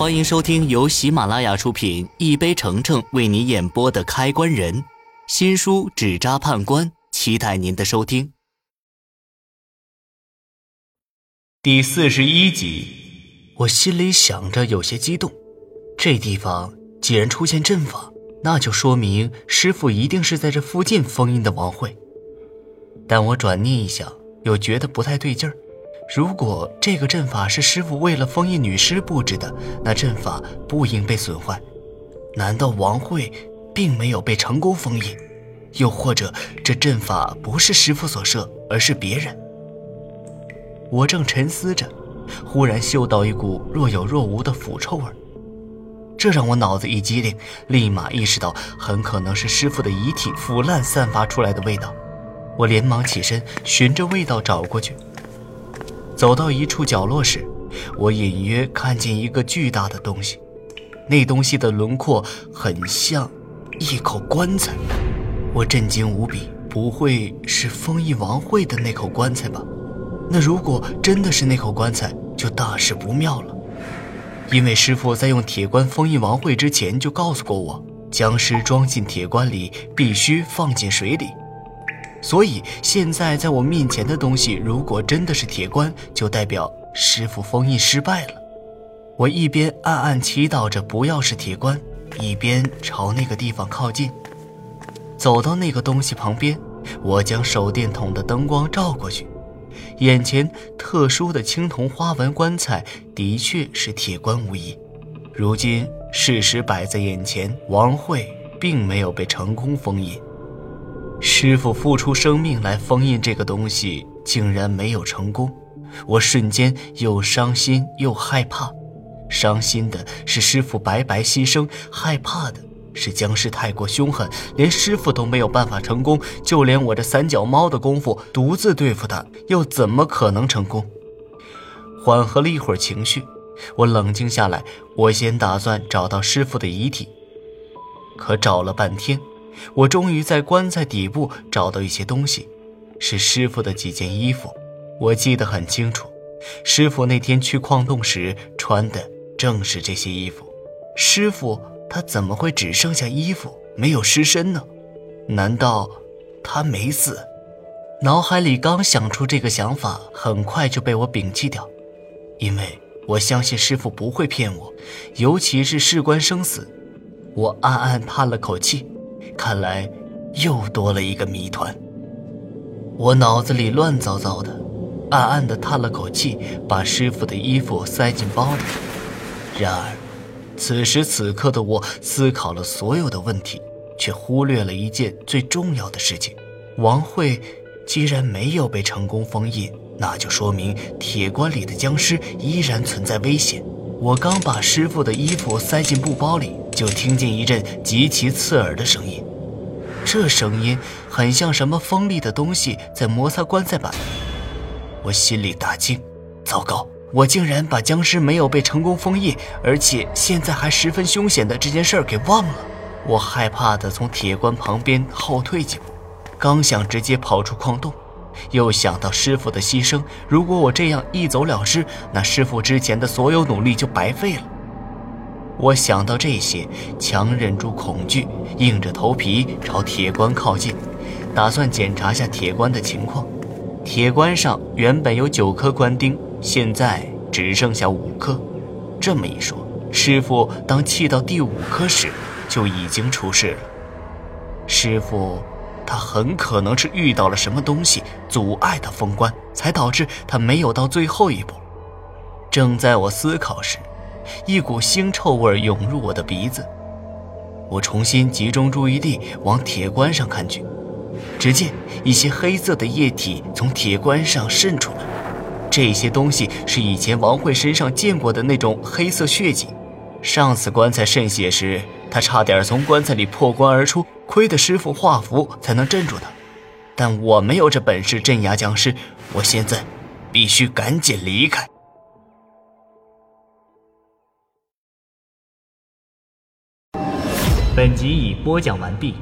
欢迎收听由喜马拉雅出品、一杯橙橙为你演播的《开棺人》新书《纸扎判官》，期待您的收听。第41集，我心里想着有些激动。这地方既然出现阵法，那就说明师父一定是在这附近封印的王会。但我转念一想，又觉得不太对劲儿。如果这个阵法是师父为了封印女尸布置的，那阵法不应被损坏。难道王慧并没有被成功封印？又或者这阵法不是师父所设，而是别人？我正沉思着，忽然嗅到一股若有若无的腐臭味，这让我脑子一激灵，立马意识到很可能是师父的遗体腐烂散发出来的味道。我连忙起身，循着味道找过去。走到一处角落时，我隐约看见一个巨大的东西，那东西的轮廓很像一口棺材。我震惊无比，不会是封印王会的那口棺材吧？那如果真的是那口棺材，就大事不妙了。因为师父在用铁棺封印王会之前就告诉过我，将尸装进铁棺里必须放进水里。所以现在在我面前的东西，如果真的是铁棺，就代表师父封印失败了。我一边暗暗祈祷着不要是铁棺，一边朝那个地方靠近。走到那个东西旁边，我将手电筒的灯光照过去，眼前特殊的青铜花纹棺材的确是铁棺无疑。如今事实摆在眼前，王慧并没有被成功封印。师父付出生命来封印这个东西，竟然没有成功，我瞬间又伤心又害怕。伤心的是师父白白牺牲，害怕的是僵尸太过凶狠，连师父都没有办法成功，就连我这三脚猫的功夫独自对付他，又怎么可能成功？缓和了一会儿情绪，我冷静下来，我先打算找到师父的遗体。可找了半天，我终于在棺材底部找到一些东西，是师父的几件衣服。我记得很清楚，师父那天去矿洞时穿的正是这些衣服。师父他怎么会只剩下衣服没有尸身呢？难道他没死？脑海里刚想出这个想法，很快就被我摒弃掉，因为我相信师父不会骗我，尤其是事关生死。我暗暗叹了口气，看来又多了一个谜团。我脑子里乱糟糟的，暗暗地叹了口气，把师父的衣服塞进包里。然而此时此刻的我思考了所有的问题，却忽略了一件最重要的事情。王慧既然没有被成功封印，那就说明铁棺里的僵尸依然存在危险。我刚把师父的衣服塞进布包里，就听见一阵极其刺耳的声音，这声音很像什么锋利的东西在摩擦棺材板。我心里大惊，糟糕，我竟然把僵尸没有被成功封印，而且现在还十分凶险的这件事儿给忘了。我害怕地从铁棺旁边后退几步，刚想直接跑出矿洞，又想到师父的牺牲，如果我这样一走了之，那师父之前的所有努力就白费了。我想到这些，强忍住恐惧，硬着头皮朝铁棺靠近，打算检查下铁棺的情况。铁棺上原本有9颗棺钉，现在只剩下5颗。这么一说，师父当气到第5颗时就已经出事了。师父他很可能是遇到了什么东西阻碍他封棺，才导致他没有到最后一步。正在我思考时，一股腥臭味涌入我的鼻子，我重新集中注意力往铁棺上看去，只见一些黑色的液体从铁棺上渗出来，这些东西是以前王慧身上见过的那种黑色血迹。上次棺材渗血时，他差点从棺材里破棺而出，亏得师父画符才能镇住他，但我没有这本事镇压僵尸，我现在必须赶紧离开。本集已播讲完毕。